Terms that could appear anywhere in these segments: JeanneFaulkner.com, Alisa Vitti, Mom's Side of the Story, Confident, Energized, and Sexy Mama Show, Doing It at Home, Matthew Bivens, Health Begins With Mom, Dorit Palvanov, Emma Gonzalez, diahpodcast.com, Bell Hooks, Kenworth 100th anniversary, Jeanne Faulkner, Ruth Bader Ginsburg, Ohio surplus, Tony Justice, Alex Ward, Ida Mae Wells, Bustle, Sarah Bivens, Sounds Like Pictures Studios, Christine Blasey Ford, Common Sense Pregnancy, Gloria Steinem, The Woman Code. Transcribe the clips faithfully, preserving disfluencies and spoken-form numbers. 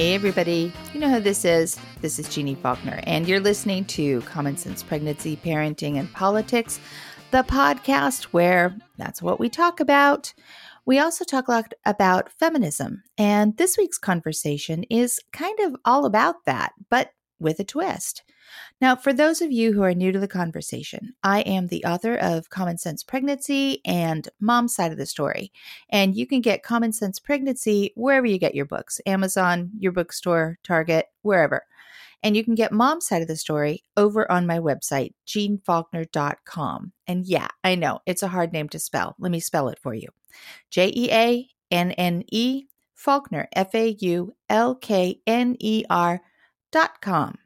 Hey everybody, you know how this is. This is Jeanne Faulkner, and you're listening to Common Sense Pregnancy, Parenting, and Politics, the podcast where that's what we talk about. We also talk a lot about feminism, and this week's conversation is kind of all about that, but with a twist. Now, for those of you who are new to the conversation, I am the author of Common Sense Pregnancy and Mom's Side of the Story. And you can get Common Sense Pregnancy wherever you get your books, Amazon, your bookstore, Target, wherever. And you can get Mom's Side of the Story over on my website, Jeanne Faulkner dot com. And yeah, I know, it's a hard name to spell. Let me spell it for you. J E A N N E Faulkner, F A U L K N E R dot com.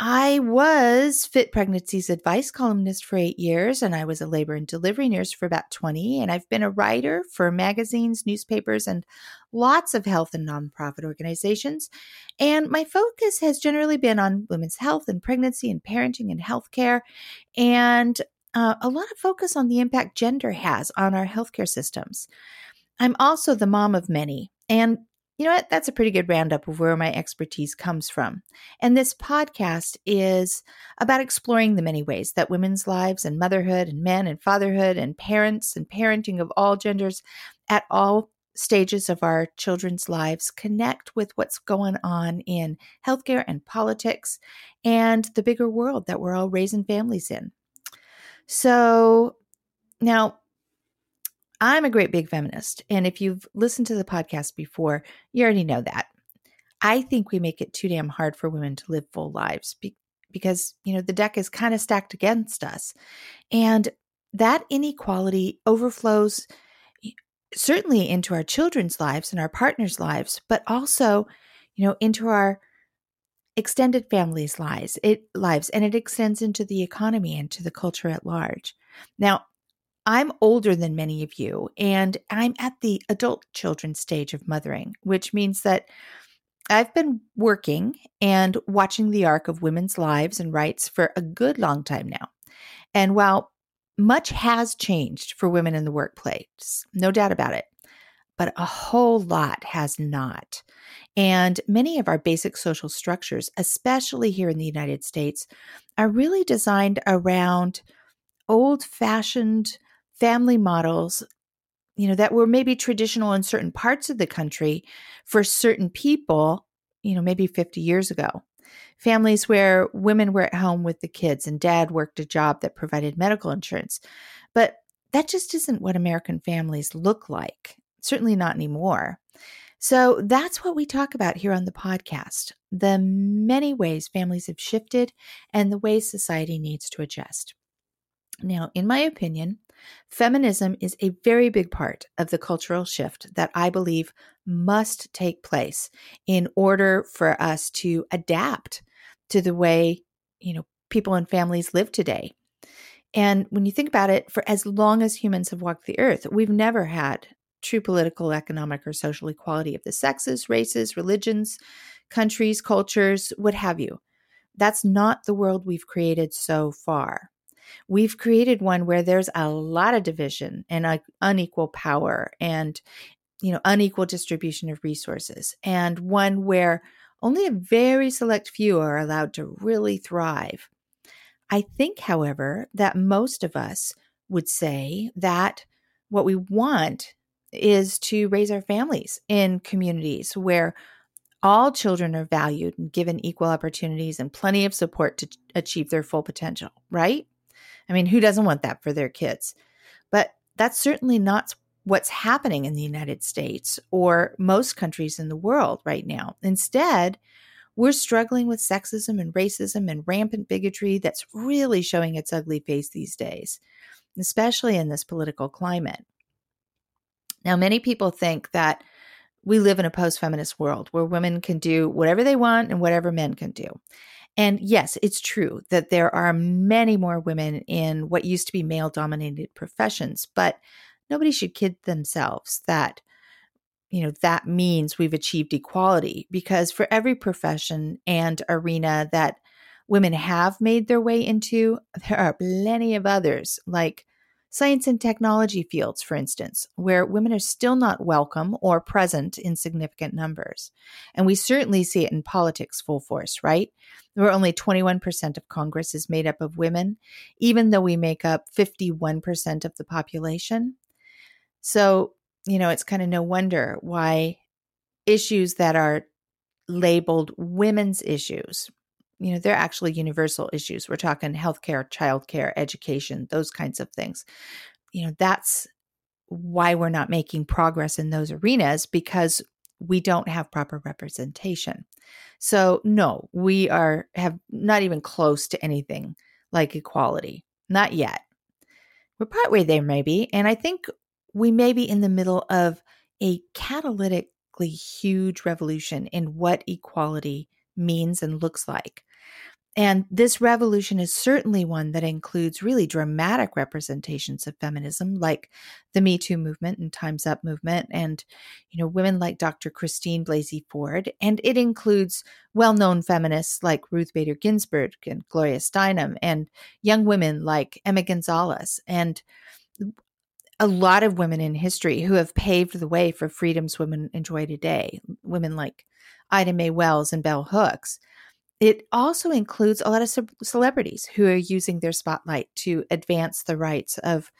I was Fit Pregnancy's advice columnist for eight years, and I was a labor and delivery nurse for about twenty, and I've been a writer for magazines, newspapers, and lots of health and nonprofit organizations, and my focus has generally been on women's health and pregnancy and parenting and healthcare, and uh, a lot of focus on the impact gender has on our healthcare systems. I'm also the mom of many, and you know what? That's a pretty good roundup of where my expertise comes from. And this podcast is about exploring the many ways that women's lives and motherhood and men and fatherhood and parents and parenting of all genders at all stages of our children's lives connect with what's going on in healthcare and politics and the bigger world that we're all raising families in. So now, I'm a great big feminist, and if you've listened to the podcast before, you already know that. I think we make it too damn hard for women to live full lives be- because, you know, the deck is kind of stacked against us. And that inequality overflows certainly into our children's lives and our partners' lives, but also, you know, into our extended families' lives, it, lives, and it extends into the economy and to the culture at large. Now, I'm older than many of you, and I'm at the adult children stage of mothering, which means that I've been working and watching the arc of women's lives and rights for a good long time now. And while much has changed for women in the workplace, no doubt about it, but a whole lot has not. And many of our basic social structures, especially here in the United States, are really designed around old-fashioned family models, you know, that were maybe traditional in certain parts of the country for certain people, you know, maybe fifty years ago. Families where women were at home with the kids and dad worked a job that provided medical insurance. But that just isn't what American families look like, certainly not anymore. So that's what we talk about here on the podcast, the many ways families have shifted and the ways society needs to adjust. Now, in my opinion, feminism is a very big part of the cultural shift that I believe must take place in order for us to adapt to the way, you know, people and families live today. And when you think about it, for as long as humans have walked the earth, we've never had true political, economic, or social equality of the sexes, races, religions, countries, cultures, what have you. That's not the world we've created so far. We've created one where there's a lot of division and unequal power and, you know, unequal distribution of resources, and one where only a very select few are allowed to really thrive. I think, however, that most of us would say that what we want is to raise our families in communities where all children are valued and given equal opportunities and plenty of support to achieve their full potential, right? I mean, who doesn't want that for their kids? But that's certainly not what's happening in the United States or most countries in the world right now. Instead, we're struggling with sexism and racism and rampant bigotry that's really showing its ugly face these days, especially in this political climate. Now, many people think that we live in a post-feminist world where women can do whatever they want and whatever men can do. And yes, it's true that there are many more women in what used to be male-dominated professions, but nobody should kid themselves that, you know, that means we've achieved equality, because for every profession and arena that women have made their way into, there are plenty of others like Science and technology fields, for instance, where women are still not welcome or present in significant numbers. And we certainly see it in politics full force, right? Where only twenty-one percent of Congress is made up of women, even though we make up fifty-one percent of the population. So, you know, it's kind of no wonder why issues that are labeled women's issues, you know, they're actually universal issues. We're talking healthcare, childcare, education, those kinds of things. You know, that's why we're not making progress in those arenas, because we don't have proper representation. So no, we are have not even close to anything like equality. Not yet. We're partway there maybe. And I think we may be in the middle of a catalytically huge revolution in what equality means and looks like. And this revolution is certainly one that includes really dramatic representations of feminism, like the Me Too movement and Time's Up movement, and, you know, women like Doctor Christine Blasey Ford. And it includes well-known feminists like Ruth Bader Ginsburg and Gloria Steinem, and young women like Emma Gonzalez, and a lot of women in history who have paved the way for freedoms women enjoy today, women like Ida Mae Wells and Bell Hooks. It also includes a lot of ce- celebrities who are using their spotlight to advance the rights of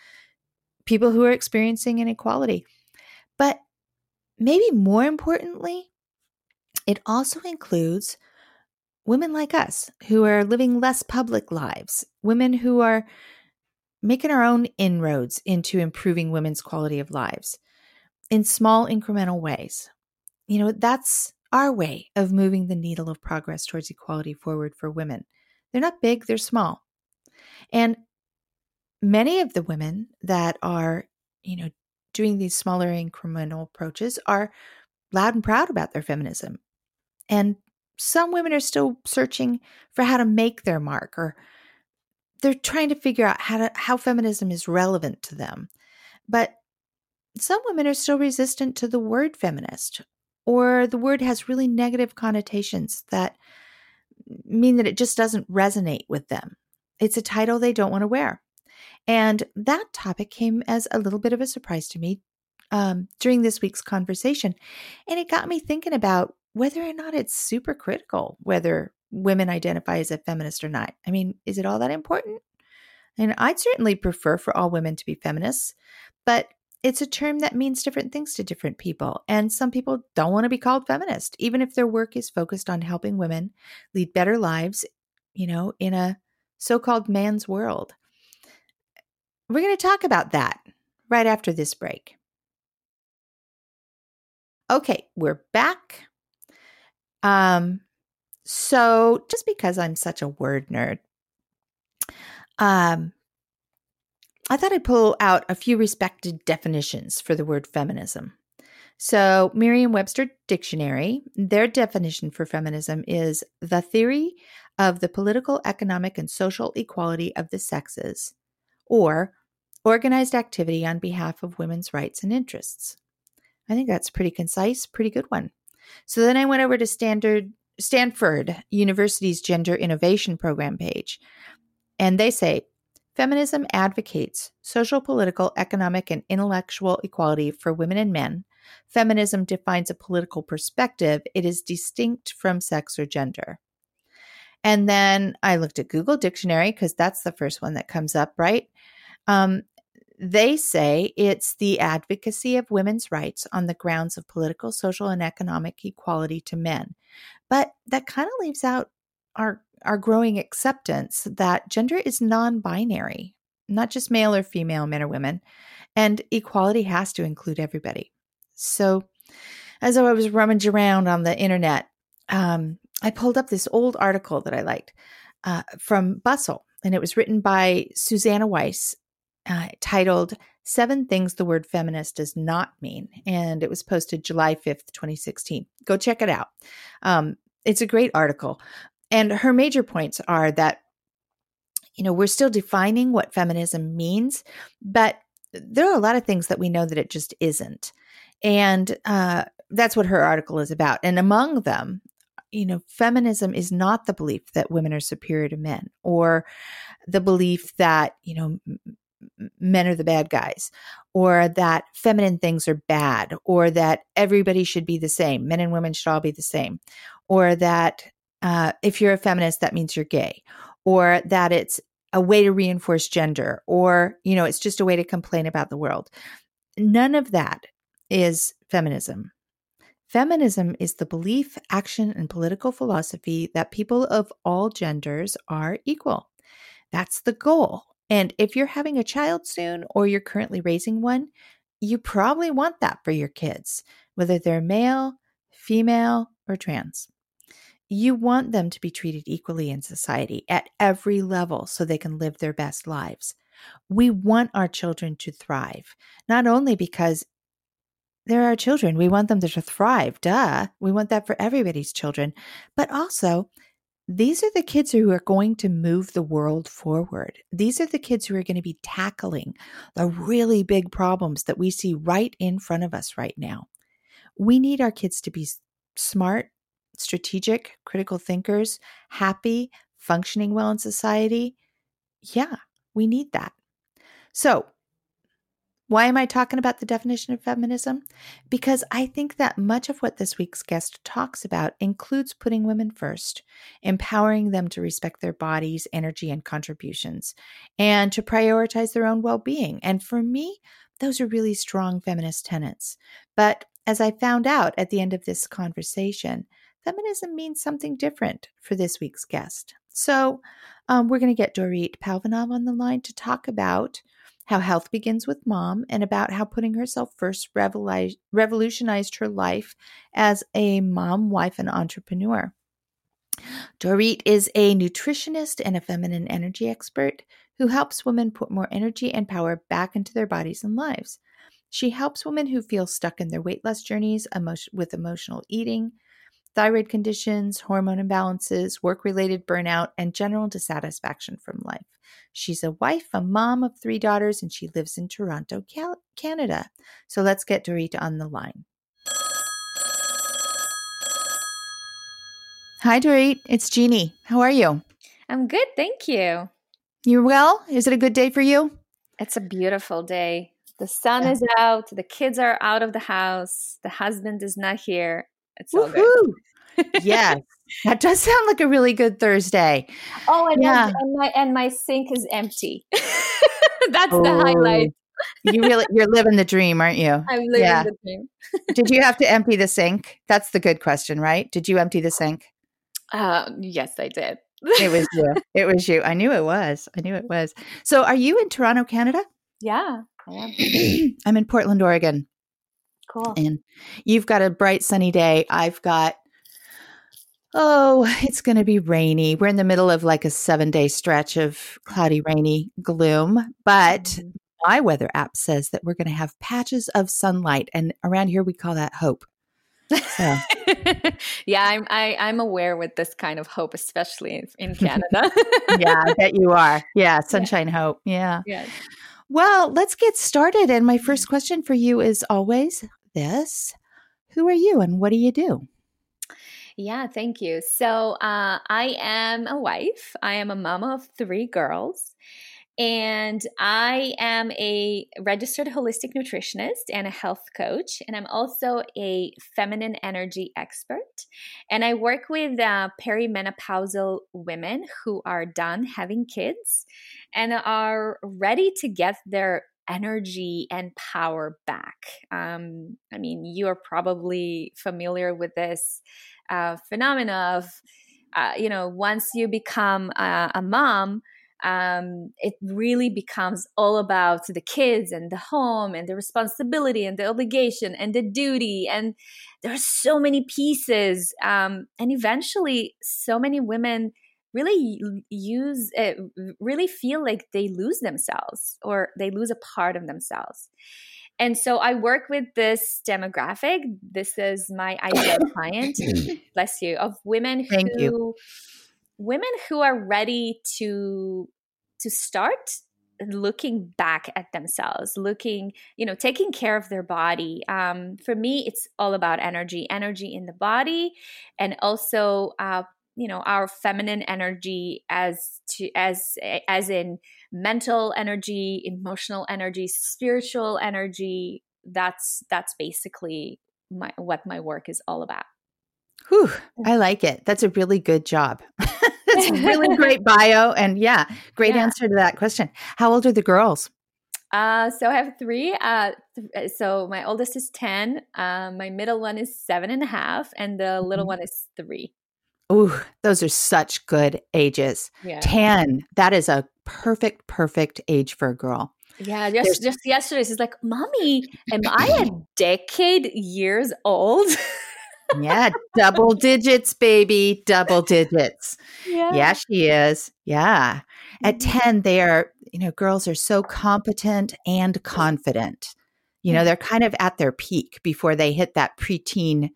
people who are experiencing inequality. But maybe more importantly, it also includes women like us who are living less public lives, women who are making our own inroads into improving women's quality of lives in small incremental ways. You know, that's our way of moving the needle of progress towards equality forward for women. They're not big, they're small. And many of the women that are, you know, doing these smaller incremental approaches are loud and proud about their feminism. And some women are still searching for how to make their mark, or they're trying to figure out how to, how feminism is relevant to them. But some women are still resistant to the word feminist, or the word has really negative connotations that mean that it just doesn't resonate with them. It's a title they don't want to wear. And that topic came as a little bit of a surprise to me um, during this week's conversation. And it got me thinking about whether or not it's super critical, whether women identify as a feminist or not. I mean, is it all that important? And I'd certainly prefer for all women to be feminists, but it's a term that means different things to different people. And some people don't want to be called feminist, even if their work is focused on helping women lead better lives, you know, in a so-called man's world. We're going to talk about that right after this break. Okay, we're back. Um, So just because I'm such a word nerd, um, I thought I'd pull out a few respected definitions for the word feminism. So Merriam-Webster Dictionary, their definition for feminism is the theory of the political, economic, and social equality of the sexes, or organized activity on behalf of women's rights and interests. I think that's pretty concise, pretty good one. So then I went over to standard Stanford University's Gender Innovation Program page, and they say, feminism advocates social, political, economic, and intellectual equality for women and men. Feminism defines a political perspective. It is distinct from sex or gender. And then I looked at Google Dictionary, because that's the first one that comes up, right? Um, they say it's the advocacy of women's rights on the grounds of political, social, and economic equality to men. But that kind of leaves out our, our growing acceptance that gender is non-binary, not just male or female, men or women, and equality has to include everybody. So as I was rummaging around on the internet, um, I pulled up this old article that I liked uh, from Bustle, and it was written by Susanna Weiss, Uh, titled Seven Things the Word Feminist Does Not Mean. And it was posted July fifth, twenty sixteen. Go check it out. Um, it's a great article. And her major points are that, you know, we're still defining what feminism means, but there are a lot of things that we know that it just isn't. And uh, that's what her article is about. And among them, you know, feminism is not the belief that women are superior to men, or the belief that, you know, men are the bad guys, or that feminine things are bad, or that everybody should be the same. Men and women should all be the same. Or that uh, if you're a feminist, that means you're gay, or that it's a way to reinforce gender, or, you know, it's just a way to complain about the world. None of that is feminism. Feminism is the belief, action, and political philosophy that people of all genders are equal. That's the goal. And if you're having a child soon, or you're currently raising one, you probably want that for your kids, whether they're male, female, or trans. You want them to be treated equally in society at every level so they can live their best lives. We want our children to thrive, not only because they're our children. We want them to thrive, duh. We want that for everybody's children. But also, these are the kids who are going to move the world forward. These are the kids who are going to be tackling the really big problems that we see right in front of us right now. We need our kids to be smart, strategic, critical thinkers, happy, functioning well in society. Yeah, we need that. So why am I talking about the definition of feminism? Because I think that much of what this week's guest talks about includes putting women first, empowering them to respect their bodies, energy, and contributions, and to prioritize their own well-being. And for me, those are really strong feminist tenets. But as I found out at the end of this conversation, feminism means something different for this week's guest. So um, we're going to get Dorit Palvanov on the line to talk about how health begins with mom, and about how putting herself first revolutionized her life as a mom, wife, and entrepreneur. Dorit is a nutritionist and a feminine energy expert who helps women put more energy and power back into their bodies and lives. She helps women who feel stuck in their weight loss journeys emo- with emotional eating, thyroid conditions, hormone imbalances, work-related burnout, and general dissatisfaction from life. She's a wife, a mom of three daughters, and she lives in Toronto, Canada. So let's get Dorit on the line. Hi, Dorit. It's Jeanne. How are you? I'm good, thank you. You're well? Is it a good day for you? It's a beautiful day. The sun yeah. is out. The kids are out of the house. The husband is not here. It's all good. Yes. That does sound like a really good Thursday. Oh, and, yeah. and my and my sink is empty. That's oh, the highlight. You really you're living the dream, aren't you? I'm living yeah. the dream. Did you have to empty the sink? That's the good question, right? Did you empty the sink? Uh, yes, I did. It was you. It was you. I knew it was. I knew it was. So, are you in Toronto, Canada? Yeah, I am. I'm in Portland, Oregon. Cool. And you've got a bright sunny day. I've got, oh, it's going to be rainy. We're in the middle of like a seven day stretch of cloudy, rainy gloom. But mm-hmm. my weather app says that we're going to have patches of sunlight. And around here, we call that hope. So. yeah, I'm I, I'm aware with this kind of hope, especially in Canada. yeah, I bet you are. Yeah, sunshine yeah. hope. Yeah. Yeah. Well, let's get started. And my first question for you is always this. Who are you and what do you do? Yeah, thank you. So uh, I am a wife. I am a mama of three girls. And I am a registered holistic nutritionist and a health coach. And I'm also a feminine energy expert. And I work with uh, perimenopausal women who are done having kids and are ready to get their energy and power back. Um, I mean, you are probably familiar with this uh, phenomena of, uh, you know, once you become uh, a mom, Um, it really becomes all about the kids and the home and the responsibility and the obligation and the duty. And there are so many pieces. Um, and eventually, so many women really use it, really feel like they lose themselves or they lose a part of themselves. And so I work with this demographic. This is my ideal client, bless you, of women who... Thank you. Women who are ready to to start looking back at themselves, looking, you know, taking care of their body. Um, for me, it's all about energy, energy in the body, and also, uh, you know, our feminine energy as to as as in mental energy, emotional energy, spiritual energy. That's that's basically my what my work is all about. Whew, I like it. That's a really good job. That's a really great bio. And yeah, great yeah. answer to that question. How old are the girls? Uh, so I have three. Uh, th- so my oldest is ten. Uh, my middle one is seven and a half. And the little mm-hmm. one is three. Ooh, those are such good ages. Yeah. ten. That is a perfect, perfect age for a girl. Yeah, just There's- just yesterday, she's like, Mommy, am I a decade years old? Yeah, double digits, baby, double digits. Yeah. yeah, she is. Yeah. At ten, they are, you know, girls are so competent and confident. You know, they're kind of at their peak before they hit that preteen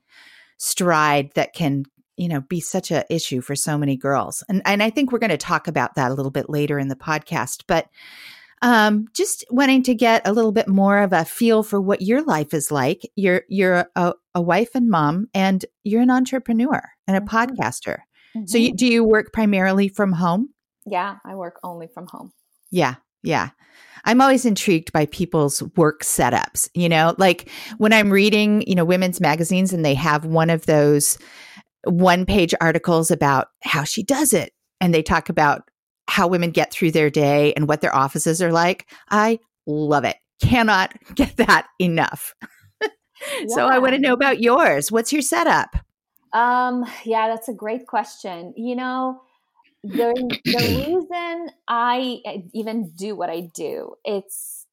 stride that can, you know, be such an issue for so many girls. And and I think we're going to talk about that a little bit later in the podcast. But Um, just wanting to get a little bit more of a feel for what your life is like. You're you're a, a wife and mom, and you're an entrepreneur and a mm-hmm. podcaster. Mm-hmm. So you, do you work primarily from home? Yeah, I work only from home. Yeah, yeah. I'm always intrigued by people's work setups. You know, like when I'm reading, you know, women's magazines, and they have one of those one-page articles about how she does it, and they talk about how women get through their day and what their offices are like. I love it. Cannot get that enough. Yeah. So I want to know about yours. What's your setup? Um, yeah, that's a great question. You know, the, the reason I even do what I do, it's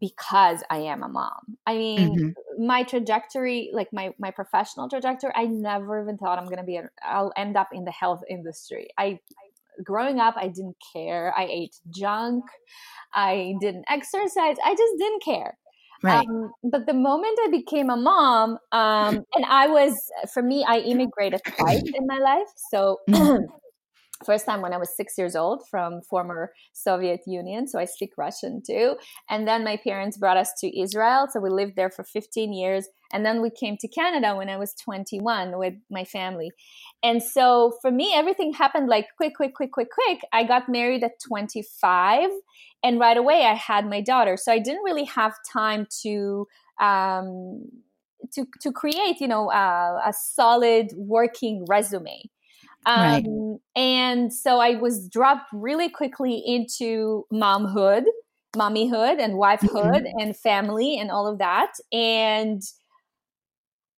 because I am a mom. I mean, mm-hmm. my trajectory, like my, my professional trajectory, I never even thought I'm going to be, a, I'll end up in the health industry. I, I Growing up, I didn't care. I ate junk. I didn't exercise. I just didn't care. Right. Um, but the moment I became a mom, um, and I was, for me, I immigrated twice in my life. So first time when I was six years old from former Soviet Union. So I speak Russian too. And then my parents brought us to Israel. So we lived there for fifteen years. And then we came to Canada when I was twenty-one with my family. And so for me, everything happened like quick, quick, quick, quick, quick. I got married at twenty-five and right away I had my daughter. So I didn't really have time to, um, to, to create, you know, uh, a solid working resume. Um, right. And so I was dropped really quickly into momhood, mommyhood and wifehood mm-hmm. and family and all of that. And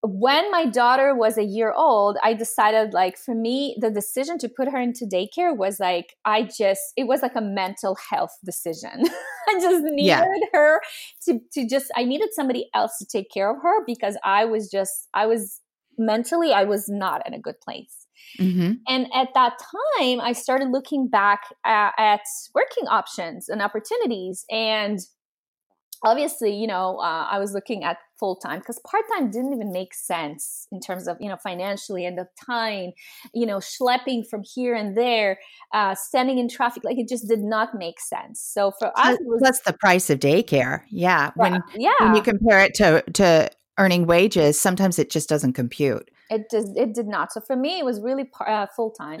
when my daughter was a year old, I decided, like, for me, the decision to put her into daycare was like, I just, it was like a mental health decision. I just needed yeah. her to, to just, I needed somebody else to take care of her because I was just, I was mentally, I was not in a good place. Mm-hmm. And at that time, I started looking back at, at working options and opportunities. And obviously, you know, uh, I was looking at full-time because part-time didn't even make sense in terms of, you know, financially and the time, you know, schlepping from here and there, uh, standing in traffic, like it just did not make sense. So for us, it was, that's the price of daycare. Yeah. When, uh, yeah. when you compare it to, to earning wages, sometimes it just doesn't compute. It does, it did not. So for me, it was really uh, full-time.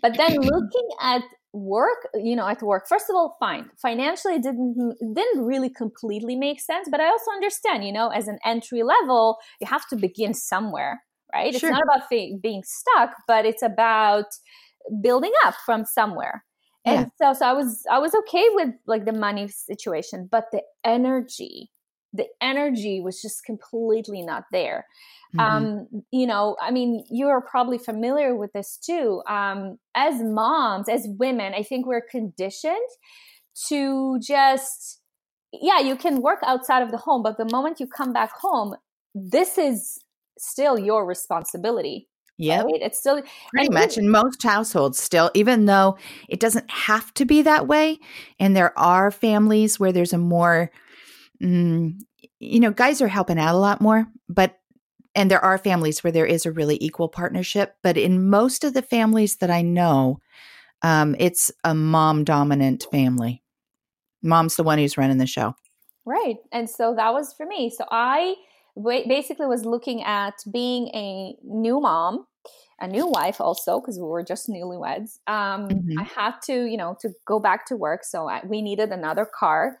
But then looking at work, you know, at work, first of all, fine. Financially, it didn't, didn't really completely make sense. But I also understand, you know, as an entry level, you have to begin somewhere, right? Sure. It's not about f- being stuck, but it's about building up from somewhere. And yeah. so, so I was, I was okay with like the money situation, but the energy, the energy was just completely not there. Um, you know, I mean, you're probably familiar with this too. Um, as moms, as women, I think we're conditioned to just, yeah, you can work outside of the home, but the moment you come back home, this is still your responsibility. Yeah. Right? It's still pretty much in most households still, even though it doesn't have to be that way. And there are families where there's a more, mm, you know, guys are helping out a lot more, but and there are families where there is a really equal partnership, but in most of the families that I know, um, it's a mom-dominant family. Mom's the one who's running the show. Right. And so that was for me. So I basically was looking at being a new mom a new wife also, because we were just newlyweds, um, mm-hmm. I had to, you know, to go back to work. So I, we needed another car.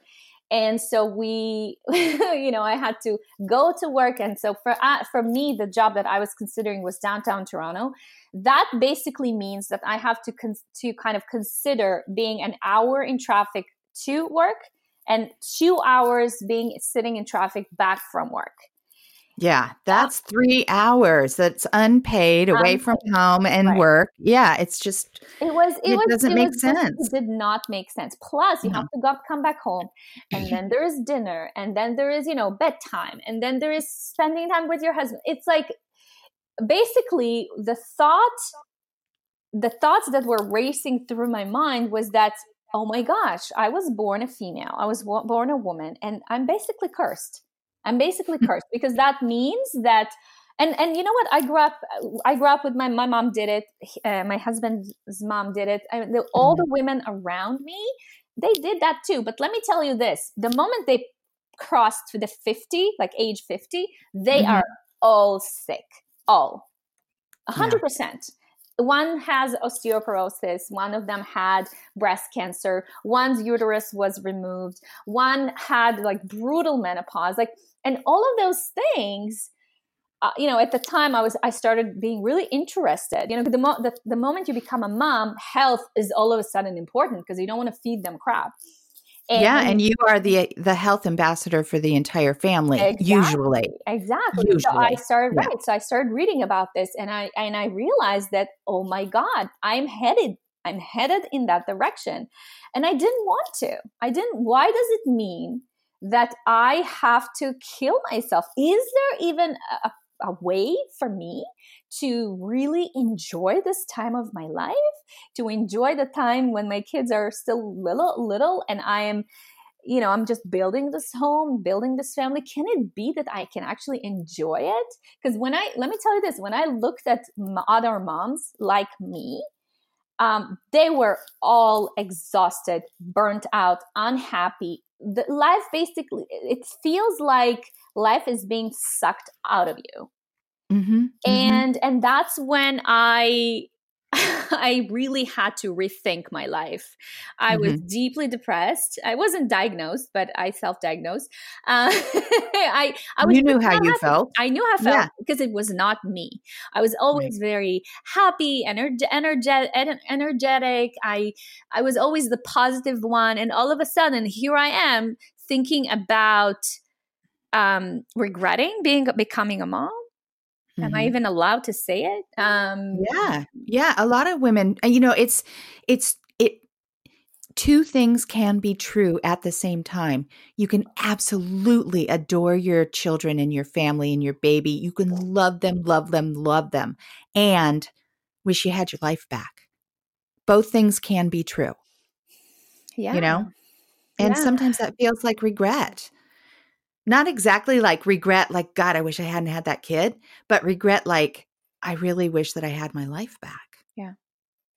And so we, you know, I had to go to work. And so for uh, for me, the job that I was considering was downtown Toronto. That basically means that I have to con- to kind of consider being an hour in traffic to work and two hours being sitting in traffic back from work. Yeah, that's three hours. That's unpaid, away unpaid. from home and right. work. Yeah, it's just it was it, it was, doesn't it make was, sense. It did not make sense. Plus, you no. have to go, come back home, and then there is dinner, and then there is you know bedtime, and then there is spending time with your husband. It's like basically the thought, the thoughts that were racing through my mind was that, oh my gosh, I was born a female, I was born a woman, and I'm basically cursed. I'm basically cursed because that means that, and, and you know what, I grew up, I grew up with my, my mom did it. Uh, my husband's mom did it. I mean, the, all the women around me, they did that too. But let me tell you this, the moment they crossed to the fifty, like age fifty, they mm-hmm. are all sick, all a hundred percent. One has osteoporosis. One of them had breast cancer. One's uterus was removed. One had like brutal menopause. Like, and all of those things, uh, you know, at the time I was, I started being really interested, you know, the, mo- the, the moment you become a mom, health is all of a sudden important because you don't want to feed them crap. And, yeah. And you are the the health ambassador for the entire family, exactly, usually. Exactly. Usually. So I started, yeah. right. So I started reading about this and I, and I realized that, oh my God, I'm headed, I'm headed in that direction. And I didn't want to, I didn't, why does it mean that I have to kill myself? Is there even a, a way for me to really enjoy this time of my life, to enjoy the time when my kids are still little, little, and I am, you know, I'm just building this home, building this family. Can it be that I can actually enjoy it? Because when I, let me tell you this, when I looked at other moms like me, um, they were all exhausted, burnt out, unhappy. The life basically, it feels like life is being sucked out of you. Mm-hmm, and mm-hmm. and that's when I I really had to rethink my life. I mm-hmm. was deeply depressed. I wasn't diagnosed, but I self-diagnosed. Uh, I, I was you knew how happy. you felt. I knew how I felt yeah. because it was not me. I was always right. very happy, ener- energet- energetic. I I was always the positive one, and all of a sudden, here I am thinking about um, regretting being becoming a mom. Am I even allowed to say it? Um, yeah. Yeah. A lot of women, you know, it's, it's, it, two things can be true at the same time. You can absolutely adore your children and your family and your baby. You can love them, love them, love them, and wish you had your life back. Both things can be true. Yeah. You know, and yeah. sometimes that feels like regret. Not exactly like regret, like, God, I wish I hadn't had that kid, but regret, like, I really wish that I had my life back. Yeah.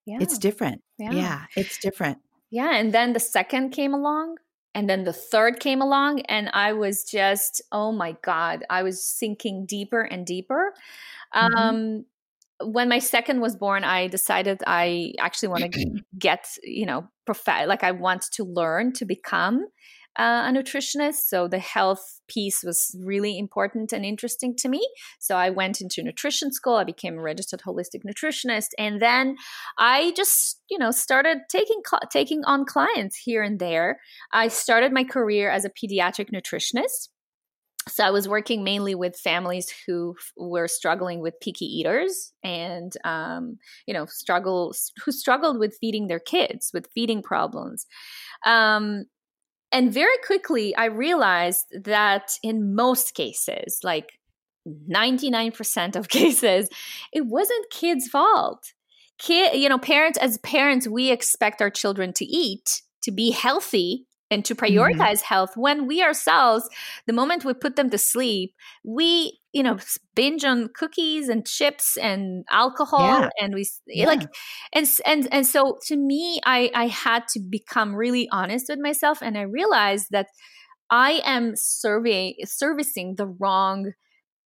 Yeah. It's different. Yeah. yeah. It's different. Yeah. And then the second came along and then the third came along and I was just, oh my God, I was sinking deeper and deeper. Mm-hmm. Um, when my second was born, I decided I actually want to get, you know, prof- like I want to learn to become Uh, a nutritionist. So the health piece was really important and interesting to me. So I went into nutrition school. I became a registered holistic nutritionist. And then I just, you know, started taking, taking on clients here and there. I started my career as a pediatric nutritionist. So I was working mainly with families who f- were struggling with picky eaters and, um, you know, struggle, who struggled with feeding their kids, with feeding problems. Um, And very quickly, I realized that in most cases, like ninety-nine percent of cases, it wasn't kids' fault. Kid, you know, parents, as parents, we expect our children to eat, to be healthy, and to prioritize mm-hmm. health when we ourselves, the moment we put them to sleep, we, you know, binge on cookies and chips and alcohol yeah. and we yeah. like, and, and, and so to me, I, I had to become really honest with myself. And I realized that I am serving, servicing the wrong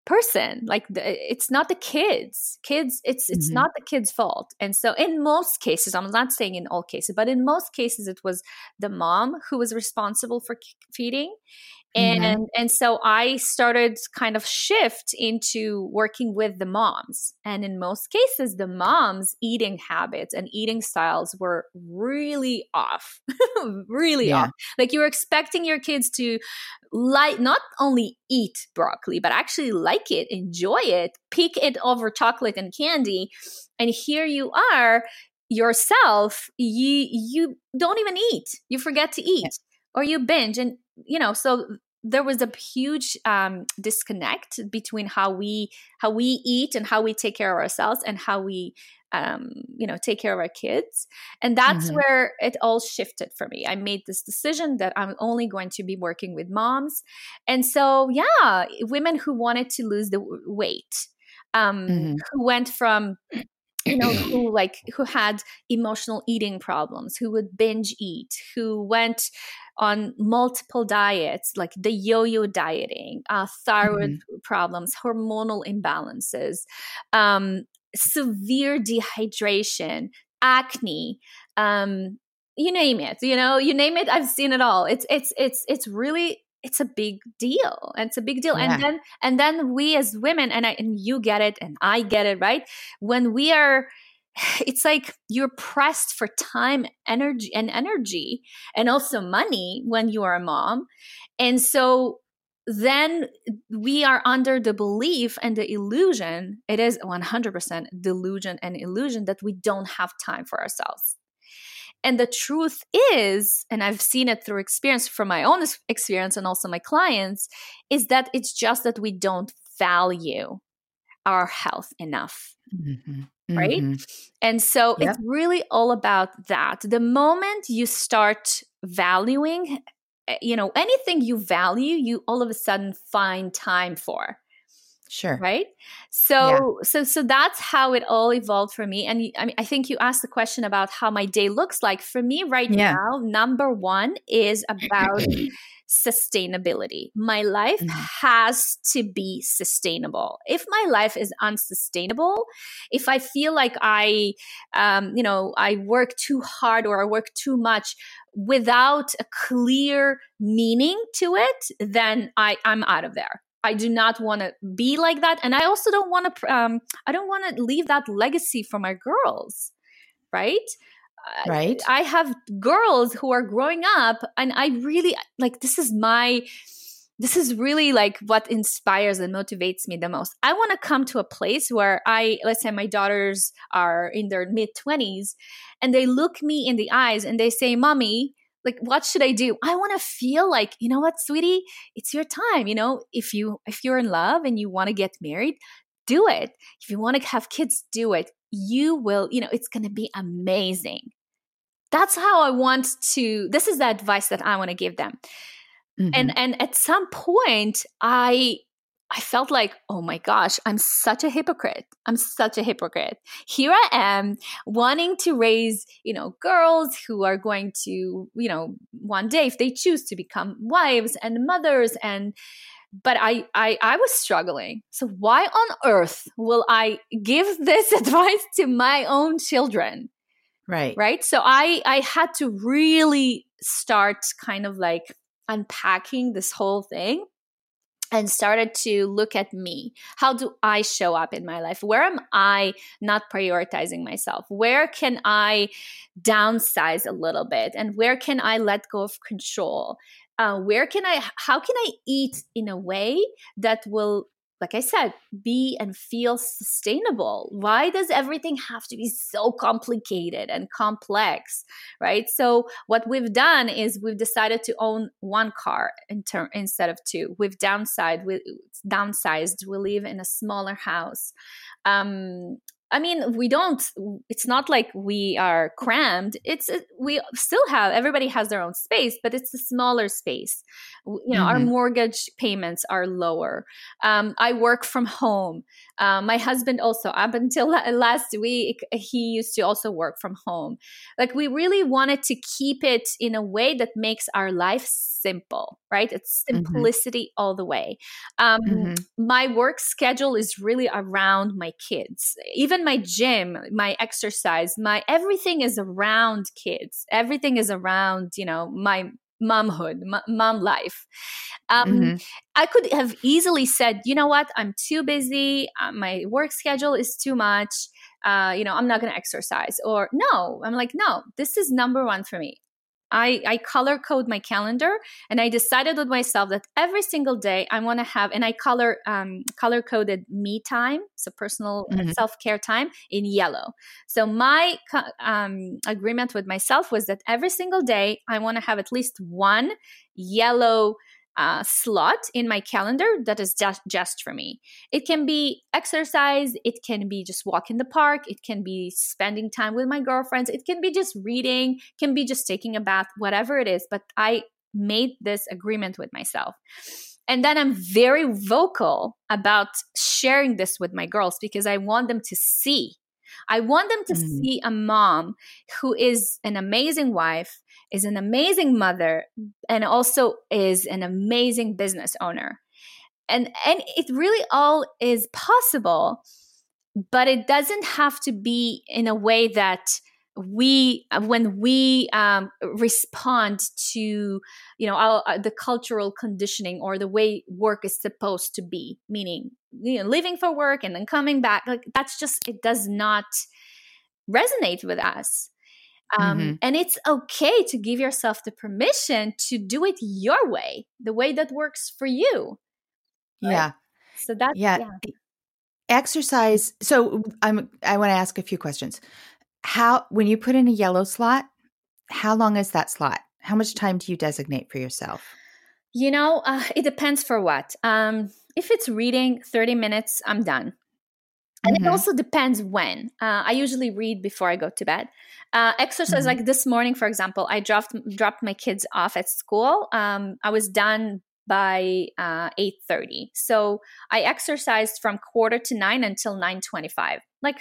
person. Like the, it's not the kids, kids, it's, it's mm-hmm. not the kids' fault. And so in most cases, I'm not saying in all cases, but in most cases, it was the mom who was responsible for feeding. And, mm-hmm. and so I started kind of shift into working with the moms. And in most cases, the moms' eating habits and eating styles were really off, really yeah. off. Like you were expecting your kids to like, not only eat broccoli, but actually like it, enjoy it, pick it over chocolate and candy. And here you are yourself, you, you don't even eat, you forget to eat. Yeah. Or you binge. And, you know, so there was a huge um, disconnect between how we how we eat and how we take care of ourselves and how we, um, you know, take care of our kids. And that's mm-hmm. where it all shifted for me. I made this decision that I'm only going to be working with moms. And so, yeah, women who wanted to lose the weight, um, mm-hmm. who went from... you know, who like, who had emotional eating problems, who would binge eat, who went on multiple diets, like the yo-yo dieting, uh, thyroid mm-hmm. problems, hormonal imbalances, um, severe dehydration, acne, um, you name it, you know, you name it. I've seen it all. It's, it's, it's, it's really, it's a big deal. It's a big deal. Yeah. And then, and then we as women, and I, and you get it and I get it, right? When we are, it's like you're pressed for time, energy and energy and also money when you are a mom. And so then we are under the belief and the illusion, it is one hundred percent delusion and illusion that we don't have time for ourselves. And the truth is, and I've seen it through experience, from my own experience and also my clients, is that it's just that we don't value our health enough, mm-hmm. right? Mm-hmm. And so yep. it's really all about that. The moment you start valuing, you know, anything you value, you all of a sudden find time for. Sure. Right. So, yeah. so, so that's how it all evolved for me. And I mean, I think you asked the question about how my day looks like. For me right yeah. now, number one is about sustainability. My life mm-hmm. has to be sustainable. If my life is unsustainable, if I feel like I, um, you know, I work too hard or I work too much without a clear meaning to it, then I, I'm out of there. I do not want to be like that. And I also don't want to, um, I don't want to leave that legacy for my girls, right? Right. I, I have girls who are growing up and I really, like, this is my, this is really like what inspires and motivates me the most. I want to come to a place where I, let's say my daughters are in their mid twenties and they look me in the eyes and they say, Mommy, like, what should I do? I want to feel like, you know what, sweetie, it's your time. You know, if you, if you're in love and you want to get married, do it. If you want to have kids, do it. You will, you know, it's going to be amazing. That's how I want to, this is the advice that I want to give them. Mm-hmm. And, and at some point I, I felt like, oh my gosh, I'm such a hypocrite. I'm such a hypocrite. Here I am wanting to raise, you know, girls who are going to, you know, one day if they choose to become wives and mothers and, but I, I, I was struggling. So why on earth will I give this advice to my own children? Right. Right. So I, I had to really start kind of like unpacking this whole thing. And started to look at me. How do I show up in my life? Where am I not prioritizing myself? Where can I downsize a little bit? And where can I let go of control? Uh, where can I, how can I eat in a way that will, like I said, be and feel sustainable? Why does everything have to be so complicated and complex, right? So what we've done is we've decided to own one car in ter- instead of two. We've downsized. We downsized. We live in a smaller house. Um, I mean, we don't, it's not like we are crammed. It's, we still have, everybody has their own space, but it's a smaller space. You know, mm-hmm. our mortgage payments are lower. Um, I work from home. Uh, my husband also, up until last week, he used to also work from home. Like, we really wanted to keep it in a way that makes our life simple, right? It's simplicity mm-hmm. all the way. Um, mm-hmm. My work schedule is really around my kids. Even my gym, my exercise, my everything is around kids. Everything is around, you know, my momhood, m- mom life. Um, mm-hmm. I could have easily said, you know what, I'm too busy. Uh, my work schedule is too much. Uh, you know, I'm not going to exercise. Or no, I'm like, no, this is number one for me. I, I color code my calendar, and I decided with myself that every single day I want to have, and I color um, color coded me time, so personal mm-hmm. self-care time, in yellow. So my um, agreement with myself was that every single day I want to have at least one yellow Uh, slot in my calendar that is just, just for me. It can be exercise. It can be just walk in the park. It can be spending time with my girlfriends. It can be just reading. It can be just taking a bath, whatever it is. But I made this agreement with myself. And then I'm very vocal about sharing this with my girls because I want them to see. I want them to mm. see a mom who is an amazing wife, is an amazing mother, and also is an amazing business owner. And and it really all is possible, but it doesn't have to be in a way that we, when we um, respond to, you know, our, the cultural conditioning or the way work is supposed to be, meaning, you know, leaving for work and then coming back, like that's just, it does not resonate with us. Um, mm-hmm. And it's okay to give yourself the permission to do it your way, the way that works for you. Right? Yeah. So that's yeah. yeah. Exercise. So I'm, I want to ask a few questions. How, when you put in a yellow slot, how long is that slot? How much time do you designate for yourself? You know, uh, it depends for what. Um, if it's reading, thirty minutes, I'm done. And mm-hmm. it also depends when. Uh, I usually read before I go to bed. Uh, exercise, mm-hmm. like this morning, for example, I dropped dropped my kids off at school. Um, I was done by uh, eight thirty. So I exercised from quarter to nine until nine twenty-five. Like,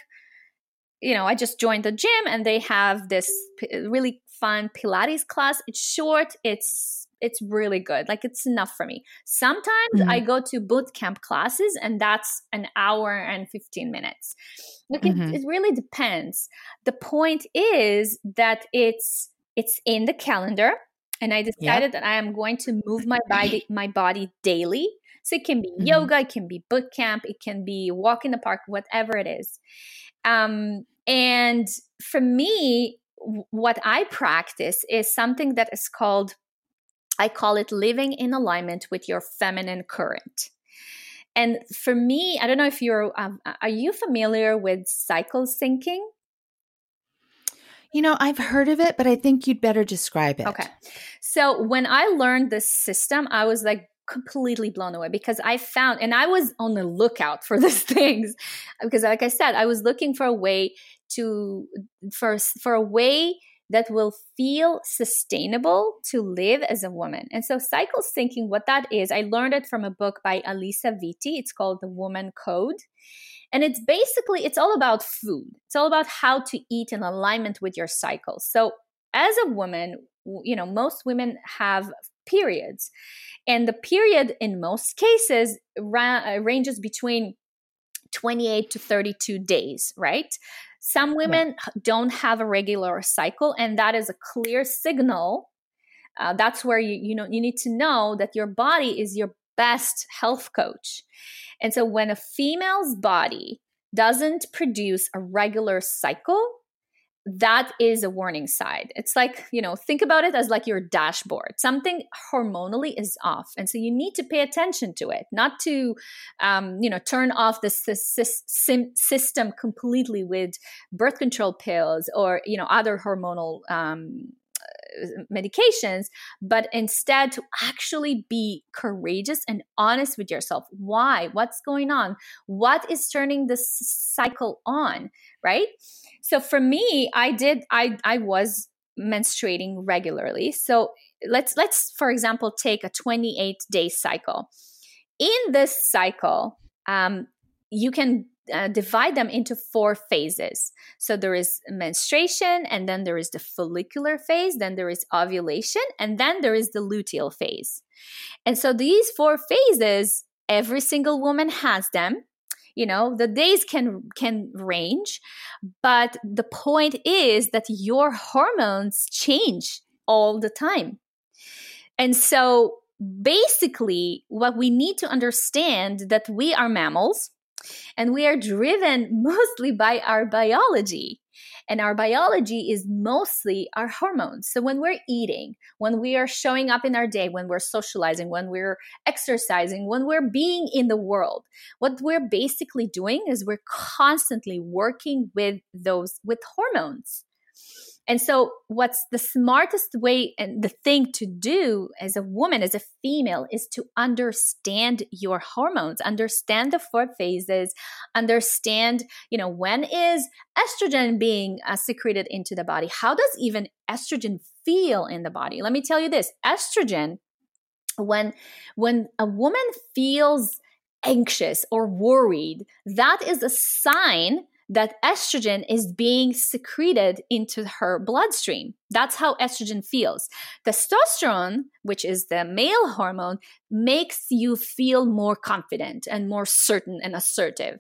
you know, I just joined the gym and they have this p- really fun Pilates class. It's short. It's it's really good. Like, it's enough for me. Sometimes mm-hmm. I go to boot camp classes and that's an hour and fifteen minutes. Look, mm-hmm. it, it really depends. The point is that it's it's in the calendar, and I decided yep. that I am going to move my body my body daily. So it can be mm-hmm. yoga, it can be boot camp, it can be walk in the park, whatever it is. Um, and for me, w- what I practice is something that is called, I call it living in alignment with your feminine current. And for me, I don't know if you're, um, are you familiar with cycle syncing? You know, I've heard of it, but I think you'd better describe it. Okay. So when I learned this system, I was like completely blown away because I found, and I was on the lookout for these things because like I said, I was looking for a way to, for, for a way that will feel sustainable to live as a woman. And so cycle syncing, what that is, I learned it from a book by Alisa Vitti. It's called The Woman Code. And it's basically, it's all about food. It's all about how to eat in alignment with your cycle. So as a woman, you know, most women have periods. And the period in most cases ra- ranges between twenty-eight to thirty-two days, right? Some women yeah. don't have a regular cycle, and that is a clear signal. Uh, that's where you you know you need to know that your body is your best health coach. And so when a female's body doesn't produce a regular cycle, that is a warning sign. It's like, you know, think about it as like your dashboard. Something hormonally is off. And so you need to pay attention to it, not to, um, you know, turn off the system completely with birth control pills or, you know, other hormonal um, medications, but instead to actually be courageous and honest with yourself. Why? What's going on? What is turning this cycle on, right? So for me, I did, I, I was menstruating regularly. So let's, let's, for example, take a twenty-eight day cycle. In this cycle, um, you can Uh, divide them into four phases. So there is menstruation, and then there is the follicular phase, then there is ovulation, and then there is the luteal phase. And so these four phases, every single woman has them. You know, the days can can range, but the point is that your hormones change all the time. And so basically what we need to understand that we are mammals, and we are driven mostly by our biology. And our biology is mostly our hormones. So when we're eating, when we are showing up in our day, when we're socializing, when we're exercising, when we're being in the world, what we're basically doing is we're constantly working with those, with hormones. And so what's the smartest way and the thing to do as a woman, as a female, is to understand your hormones, understand the four phases, understand, you know, when is estrogen being uh, secreted into the body? How does even estrogen feel in the body? Let me tell you this, estrogen, when, when a woman feels anxious or worried, that is a sign that estrogen is being secreted into her bloodstream. That's how estrogen feels. Testosterone, which is the male hormone, makes you feel more confident and more certain and assertive,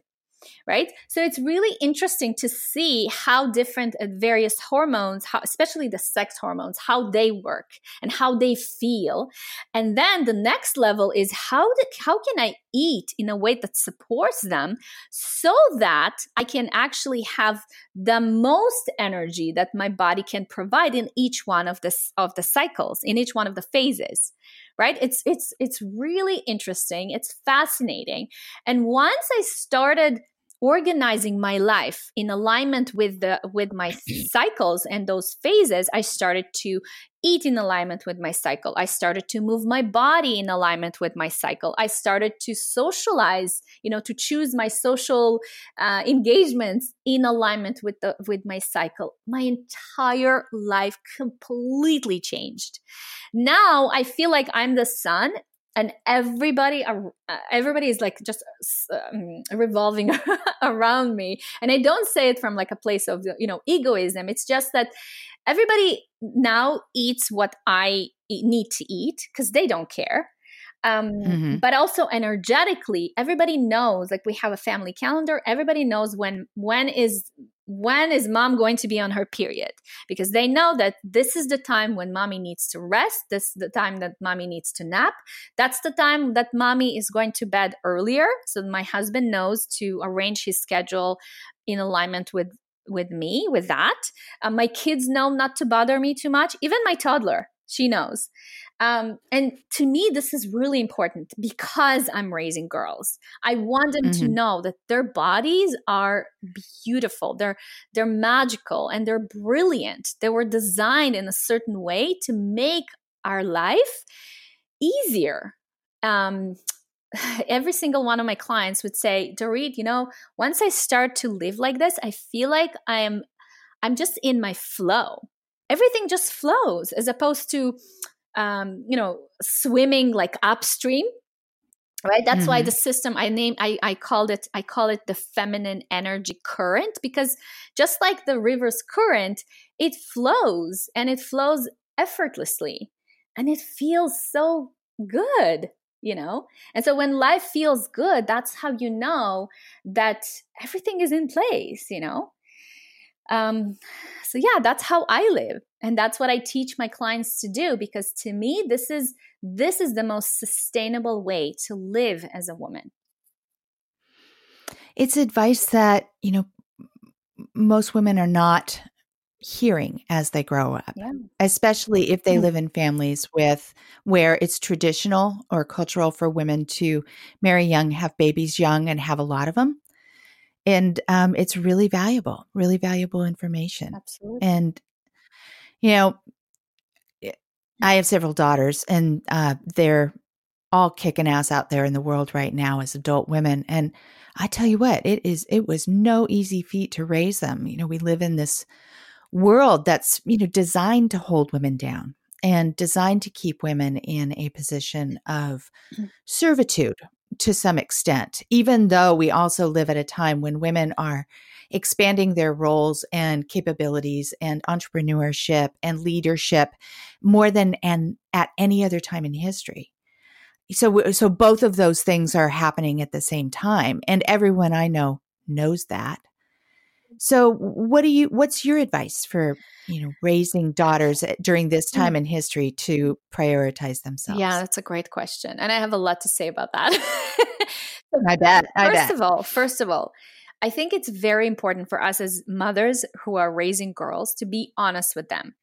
right? So it's really interesting to see how different various hormones, how, especially the sex hormones, how they work and how they feel. And then the next level is how do, how can I eat in a way that supports them so that I can actually have the most energy that my body can provide in each one of the, of the cycles, in each one of the phases, right? It's, it's, it's really interesting. It's fascinating. And once I started organizing my life in alignment with the with my cycles and those phases, I started to eat in alignment with my cycle. I started to move my body in alignment with my cycle. I started to socialize, you know, to choose my social uh, engagements in alignment with the with my cycle. My entire life completely changed. Now I feel like I'm the sun, and everybody, everybody is like just um, revolving around me. And I don't say it from like a place of, you know, egoism. It's just that everybody now eats what I need to eat because they don't care. Um, mm-hmm. But also energetically, everybody knows, like we have a family calendar. Everybody knows when when is when is mom going to be on her period, because they know that this is the time when mommy needs to rest. This is the time that mommy needs to nap. That's the time that mommy is going to bed earlier. So my husband knows to arrange his schedule in alignment with with me, with that. Uh, my kids know not to bother me too much. Even my toddler, she knows. Um, and to me, this is really important because I'm raising girls. I want them mm-hmm. to know that their bodies are beautiful. They're, they're magical and they're brilliant. They were designed in a certain way to make our life easier. Um, every single one of my clients would say, Dorit, you know, once I start to live like this, I feel like I am, I'm just in my flow. Everything just flows as opposed to, um, you know, swimming like upstream, right? That's mm-hmm. why the system I name, I, I called it, I call it the feminine energy current, because just like the river's current, it flows and it flows effortlessly and it feels so good, you know? And so when life feels good, that's how you know that everything is in place, you know? Um, so yeah, that's how I live. And that's what I teach my clients to do, because to me, this is, this is the most sustainable way to live as a woman. It's advice that, you know, most women are not hearing as they grow up, yeah. especially if they mm-hmm. live in families with, where it's traditional or cultural for women to marry young, have babies young, and have a lot of them. And um, it's really valuable, really valuable information. Absolutely. And, you know, I have several daughters, and uh, they're all kicking ass out there in the world right now as adult women. And I tell you what, it is, it was no easy feat to raise them. You know, we live in this world that's, you know, designed to hold women down and designed to keep women in a position of servitude to some extent, even though we also live at a time when women are expanding their roles and capabilities and entrepreneurship and leadership more than and at any other time in history. So, so both of those things are happening at the same time, and everyone I know knows that. So, what do you? What's your advice for you know raising daughters during this time in history to prioritize themselves? Yeah, that's a great question, and I have a lot to say about that. I bet. I first bet. of all, first of all, I think it's very important for us as mothers who are raising girls to be honest with them.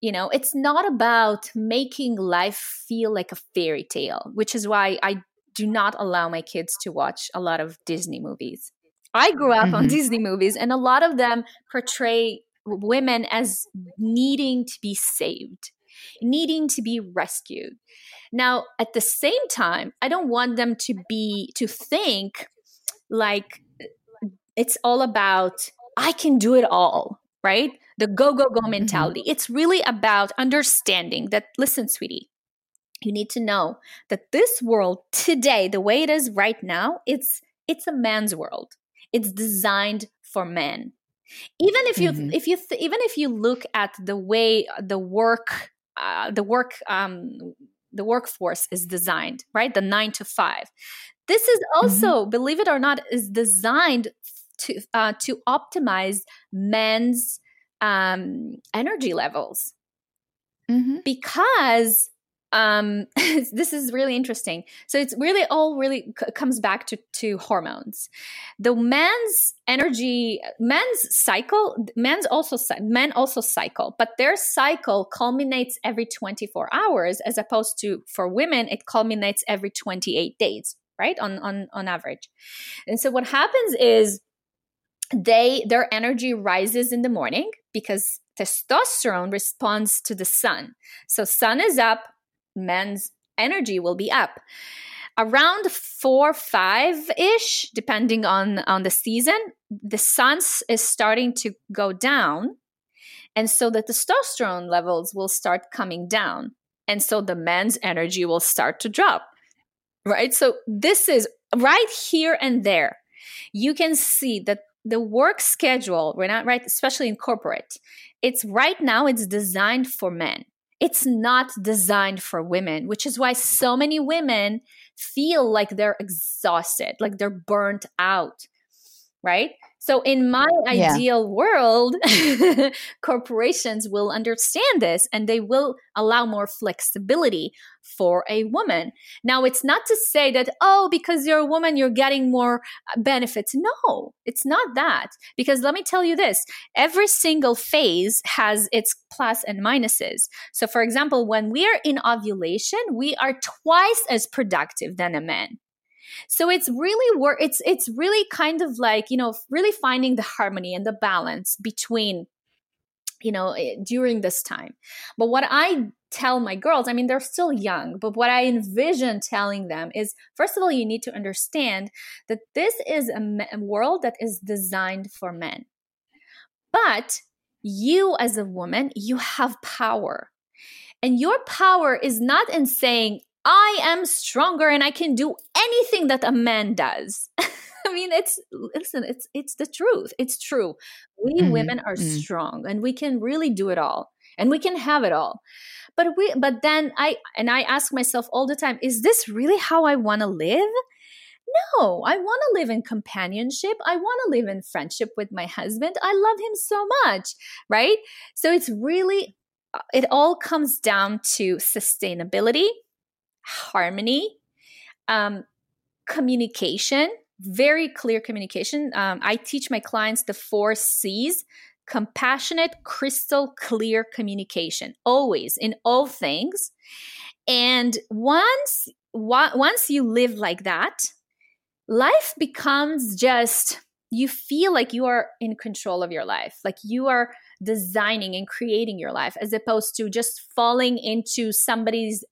You know, it's not about making life feel like a fairy tale, which is why I do not allow my kids to watch a lot of Disney movies. I grew up mm-hmm. on Disney movies, and a lot of them portray women as needing to be saved, needing to be rescued. Now, at the same time, I don't want them to be to think like it's all about, I can do it all, right? The go, go, go mentality. Mm-hmm. It's really about understanding that, listen, sweetie, you need to know that this world today, the way it is right now, it's it's a man's world. It's designed for men. Even if you mm-hmm. if you th- even if you look at the way the work uh, the work um, the workforce is designed, right? The nine to five. This is also, mm-hmm. believe it or not, is designed to uh, to optimize men's Um, energy levels mm-hmm. because um, this is really interesting. So it's really all really c- comes back to, to hormones. The man's energy, men's cycle, men's also men also cycle, but their cycle culminates every twenty-four hours, as opposed to for women it culminates every twenty-eight days, right? On on on average. And so what happens is they their energy rises in the morning, because testosterone responds to the sun. So sun is up, men's energy will be up. Around four, five-ish, depending on, on the season, the sun is starting to go down. And so the testosterone levels will start coming down. And so the men's energy will start to drop, right? So this is right here and there. You can see that the work schedule, we're not right, especially in corporate, it's right now, it's designed for men. It's not designed for women, which is why so many women feel like they're exhausted, like they're burnt out, right? So in my yeah. ideal world, corporations will understand this, and they will allow more flexibility for a woman. Now, it's not to say that, oh, because you're a woman, you're getting more benefits. No, it's not that. Because let me tell you this, every single phase has its plus and minuses. So for example, when we are in ovulation, we are twice as productive than a man. So it's really wor- it's it's really kind of like, you know, really finding the harmony and the balance between, you know, during this time. But what I tell my girls, I mean, they're still young, but what I envision telling them is, first of all, you need to understand that this is a me- world that is designed for men. But you as a woman, you have power. And your power is not in saying, I am stronger and I can do anything that a man does. I mean, it's, listen, it's it's the truth. It's true. We mm-hmm. women are mm-hmm. strong, and we can really do it all, and we can have it all. But we, but then I, and I ask myself all the time, is this really how I want to live? No, I want to live in companionship. I want to live in friendship with my husband. I love him so much, right? So it's really, it all comes down to sustainability, harmony, um, communication, very clear communication. Um, I teach my clients the four C's: compassionate, crystal clear communication, always in all things. And once wa- once you live like that, life becomes just you feel like you are in control of your life, like you are designing and creating your life, as opposed to just falling into somebody's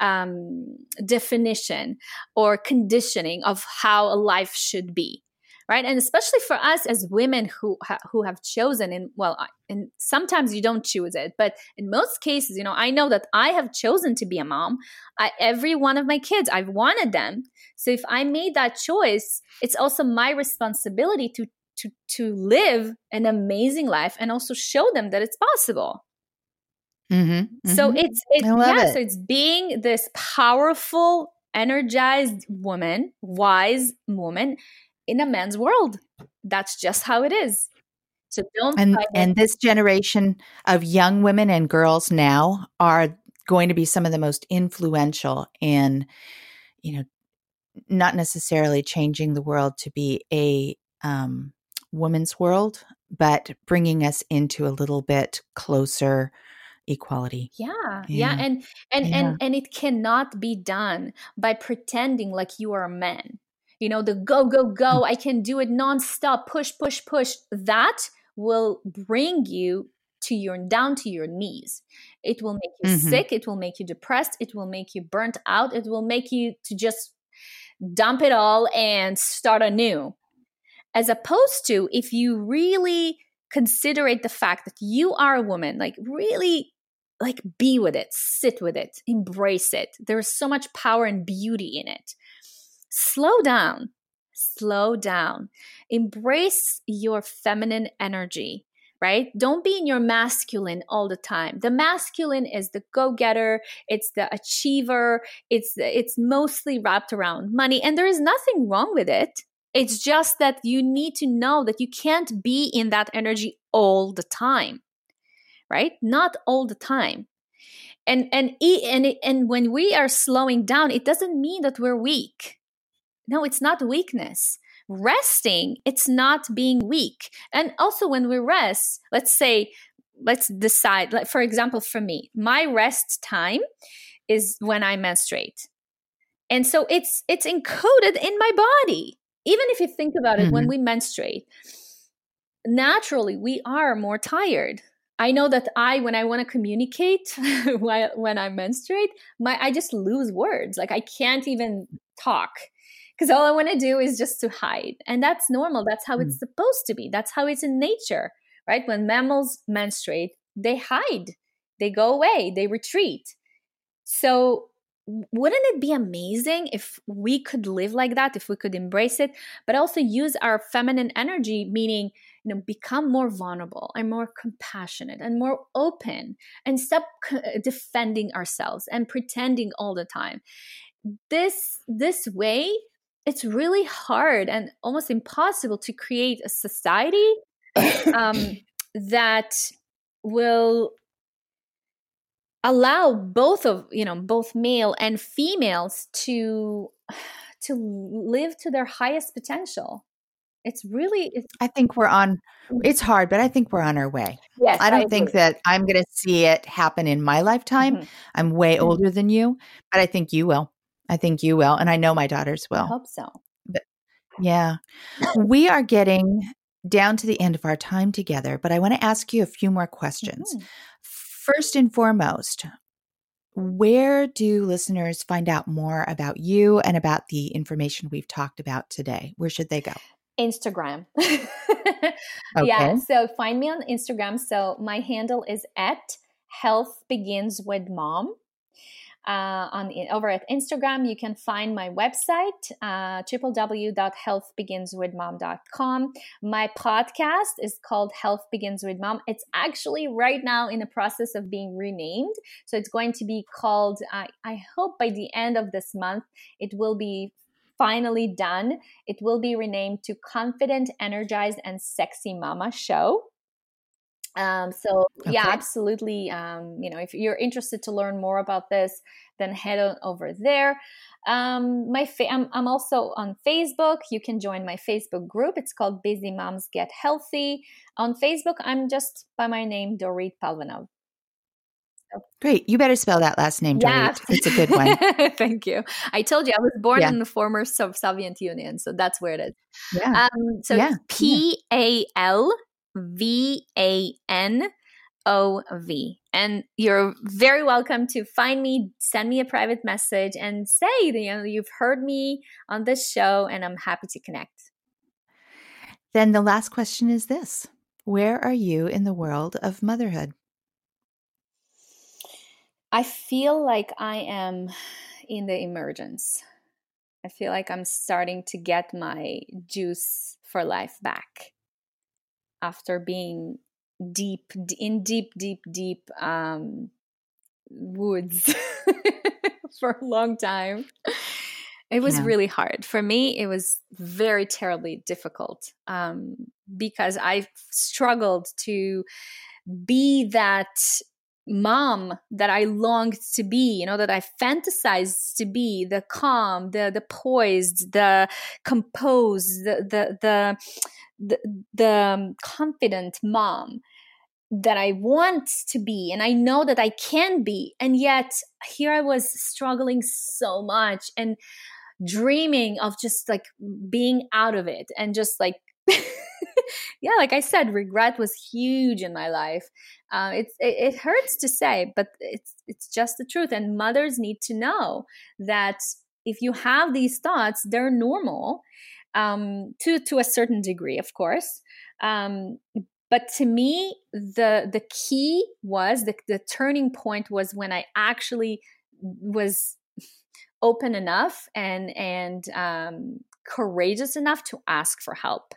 um, definition or conditioning of how a life should be, right? And especially for us as women who ha- who have chosen, and well, and sometimes you don't choose it, but in most cases, you know, I know that I have chosen to be a mom. I, every one of my kids, I've wanted them. So if I made that choice, it's also my responsibility to to to live an amazing life and also show them that it's possible. Mm-hmm, mm-hmm. So it's it's yeah, it. so it's being this powerful, energized woman, wise woman in a man's world. That's just how it is. So don't and, and this generation of young women and girls now are going to be some of the most influential in, you know, not necessarily changing the world to be a um, woman's world, but bringing us into a little bit closer equality. Yeah, yeah, yeah. and and yeah. and and it cannot be done by pretending like you are a man. You know, the go, go, go, I can do it nonstop, push, push, push. That will bring you to your down to your knees. It will make you mm-hmm. sick. It will make you depressed. It will make you burnt out. It will make you to just dump it all and start anew. As opposed to if you really considerate the fact that you are a woman, like really like be with it, sit with it, embrace it. There is so much power and beauty in it. Slow down, slow down, embrace your feminine energy, right? Don't be in your masculine all the time. The masculine is the go-getter, it's the achiever, it's it's mostly wrapped around money, and there is nothing wrong with it. It's just that you need to know that you can't be in that energy all the time, right? Not all the time. And and and and when we are slowing down, it doesn't mean that we're weak. No, it's not weakness. Resting, it's not being weak. And also when we rest, let's say, let's decide, like for example, for me, my rest time is when I menstruate. And so it's it's encoded in my body. Even if you think about it, mm-hmm. when we menstruate, naturally we are more tired. I know that I, when I want to communicate, when I menstruate, my I just lose words. Like I can't even talk because all I want to do is just to hide. And that's normal. That's how it's supposed to be. That's how it's in nature, right? When mammals menstruate, they hide, they go away, they retreat. So wouldn't it be amazing if we could live like that, if we could embrace it, but also use our feminine energy, meaning, you know, become more vulnerable and more compassionate and more open and stop defending ourselves and pretending all the time. This this way, it's really hard and almost impossible to create a society um, that will allow both of, you know, both male and females to to live to their highest potential. It's really, it's- I think we're on, it's hard, but I think we're on our way. Yes, I don't I think that I'm going to see it happen in my lifetime. Mm-hmm. I'm way mm-hmm. older than you, but I think you will. I think you will. And I know my daughters will. I hope so. But yeah. We are getting down to the end of our time together, but I want to ask you a few more questions. Mm-hmm. First and foremost, where do listeners find out more about you and about the information we've talked about today? Where should they go? Instagram. Okay. Yeah. So find me on Instagram. So my handle is at Health Begins With Mom. Uh, on over at Instagram, you can find my website, uh, w w w dot health begins with mom dot com. My podcast is called Health Begins With Mom. It's actually right now in the process of being renamed. So it's going to be called, uh, I hope by the end of this month, it will be finally done. It will be renamed to Confident, Energized, and Sexy Mama Show. Um, so okay. yeah, absolutely. Um, you know, if you're interested to learn more about this, then head on over there. Um, my fa- I'm, I'm also on Facebook. You can join my Facebook group. It's called Busy Moms Get Healthy. On Facebook, I'm just by my name, Dorit Palvanov. Great. You better spell that last name, Dorit. Yeah. It's a good one. Thank you. I told you I was born yeah. in the former so- Soviet Union, so that's where it is. Yeah. Um, so yeah. P A L V A N O V. And you're very welcome to find me, send me a private message and say, you know, you've heard me on this show and I'm happy to connect. Then the last question is this. Where are you in the world of motherhood? I feel like I am in the emergence. I feel like I'm starting to get my juice for life back after being deep in deep, deep, deep um, woods for a long time. It was yeah. really hard. For me, it was very terribly difficult um, because I struggled to be that mom that I longed to be, you know, that I fantasized to be, the calm, the the poised, the composed, the the the, the, the confident mom that I want to be and I know that I can be. And yet here I was struggling so much and dreaming of just like being out of it and just like, yeah, like I said, regret was huge in my life. Uh, it's, it, it hurts to say, but it's it's just the truth. And mothers need to know that if you have these thoughts, they're normal um, to to a certain degree, of course. Um, But to me, the the key was, the, the turning point was when I actually was open enough and and um, courageous enough to ask for help.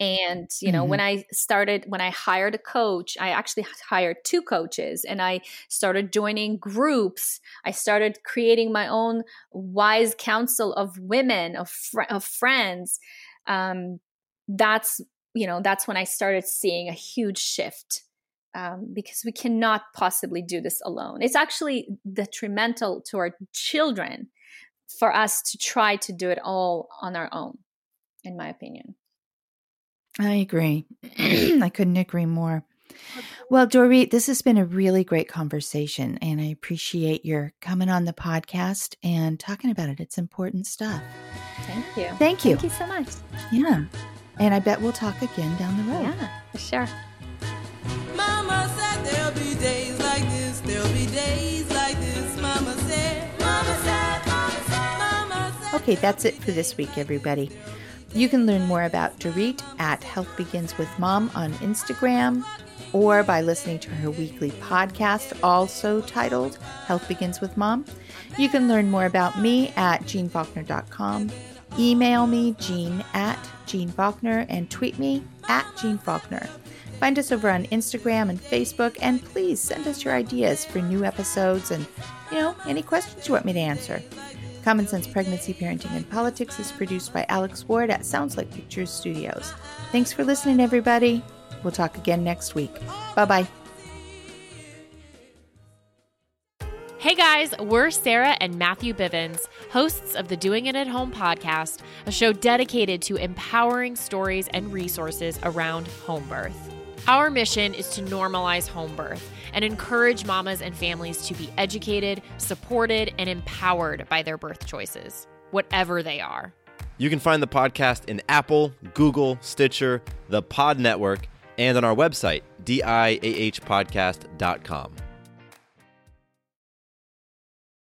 And, you know, mm-hmm. when I started, when I hired a coach, I actually hired two coaches and I started joining groups. I started creating my own wise council of women, of, fr- of friends. Um, that's you know, that's when I started seeing a huge shift um, because we cannot possibly do this alone. It's actually detrimental to our children for us to try to do it all on our own, in my opinion. I agree. I couldn't agree more. Well, Dorit, this has been a really great conversation, and I appreciate your coming on the podcast and talking about it. It's important stuff. Thank you. Thank you. Thank you so much. Yeah. And I bet we'll talk again down the road. Yeah, for sure. Mama said there'll be days like this, there'll be days like this, Mama said, Mama said, Mama said, Mama said. Okay, that's it for this week, everybody. You can learn more about Dorit at Health Begins With Mom on Instagram or by listening to her weekly podcast, also titled Health Begins With Mom. You can learn more about me at Jeanne Faulkner dot com. Email me, Jeanne, at Jeanne Faulkner, and tweet me, at Jeanne Faulkner. Find us over on Instagram and Facebook, and please send us your ideas for new episodes and, you know, any questions you want me to answer. Common Sense Pregnancy, Parenting, and Politics is produced by Alex Ward at Sounds Like Pictures Studios. Thanks for listening, everybody. We'll talk again next week. Bye-bye. Hey guys, we're Sarah and Matthew Bivens, hosts of the Doing It at Home podcast, a show dedicated to empowering stories and resources around home birth. Our mission is to normalize home birth and encourage mamas and families to be educated, supported, and empowered by their birth choices, whatever they are. You can find the podcast in Apple, Google, Stitcher, the Pod Network, and on our website, D I A H podcast dot com.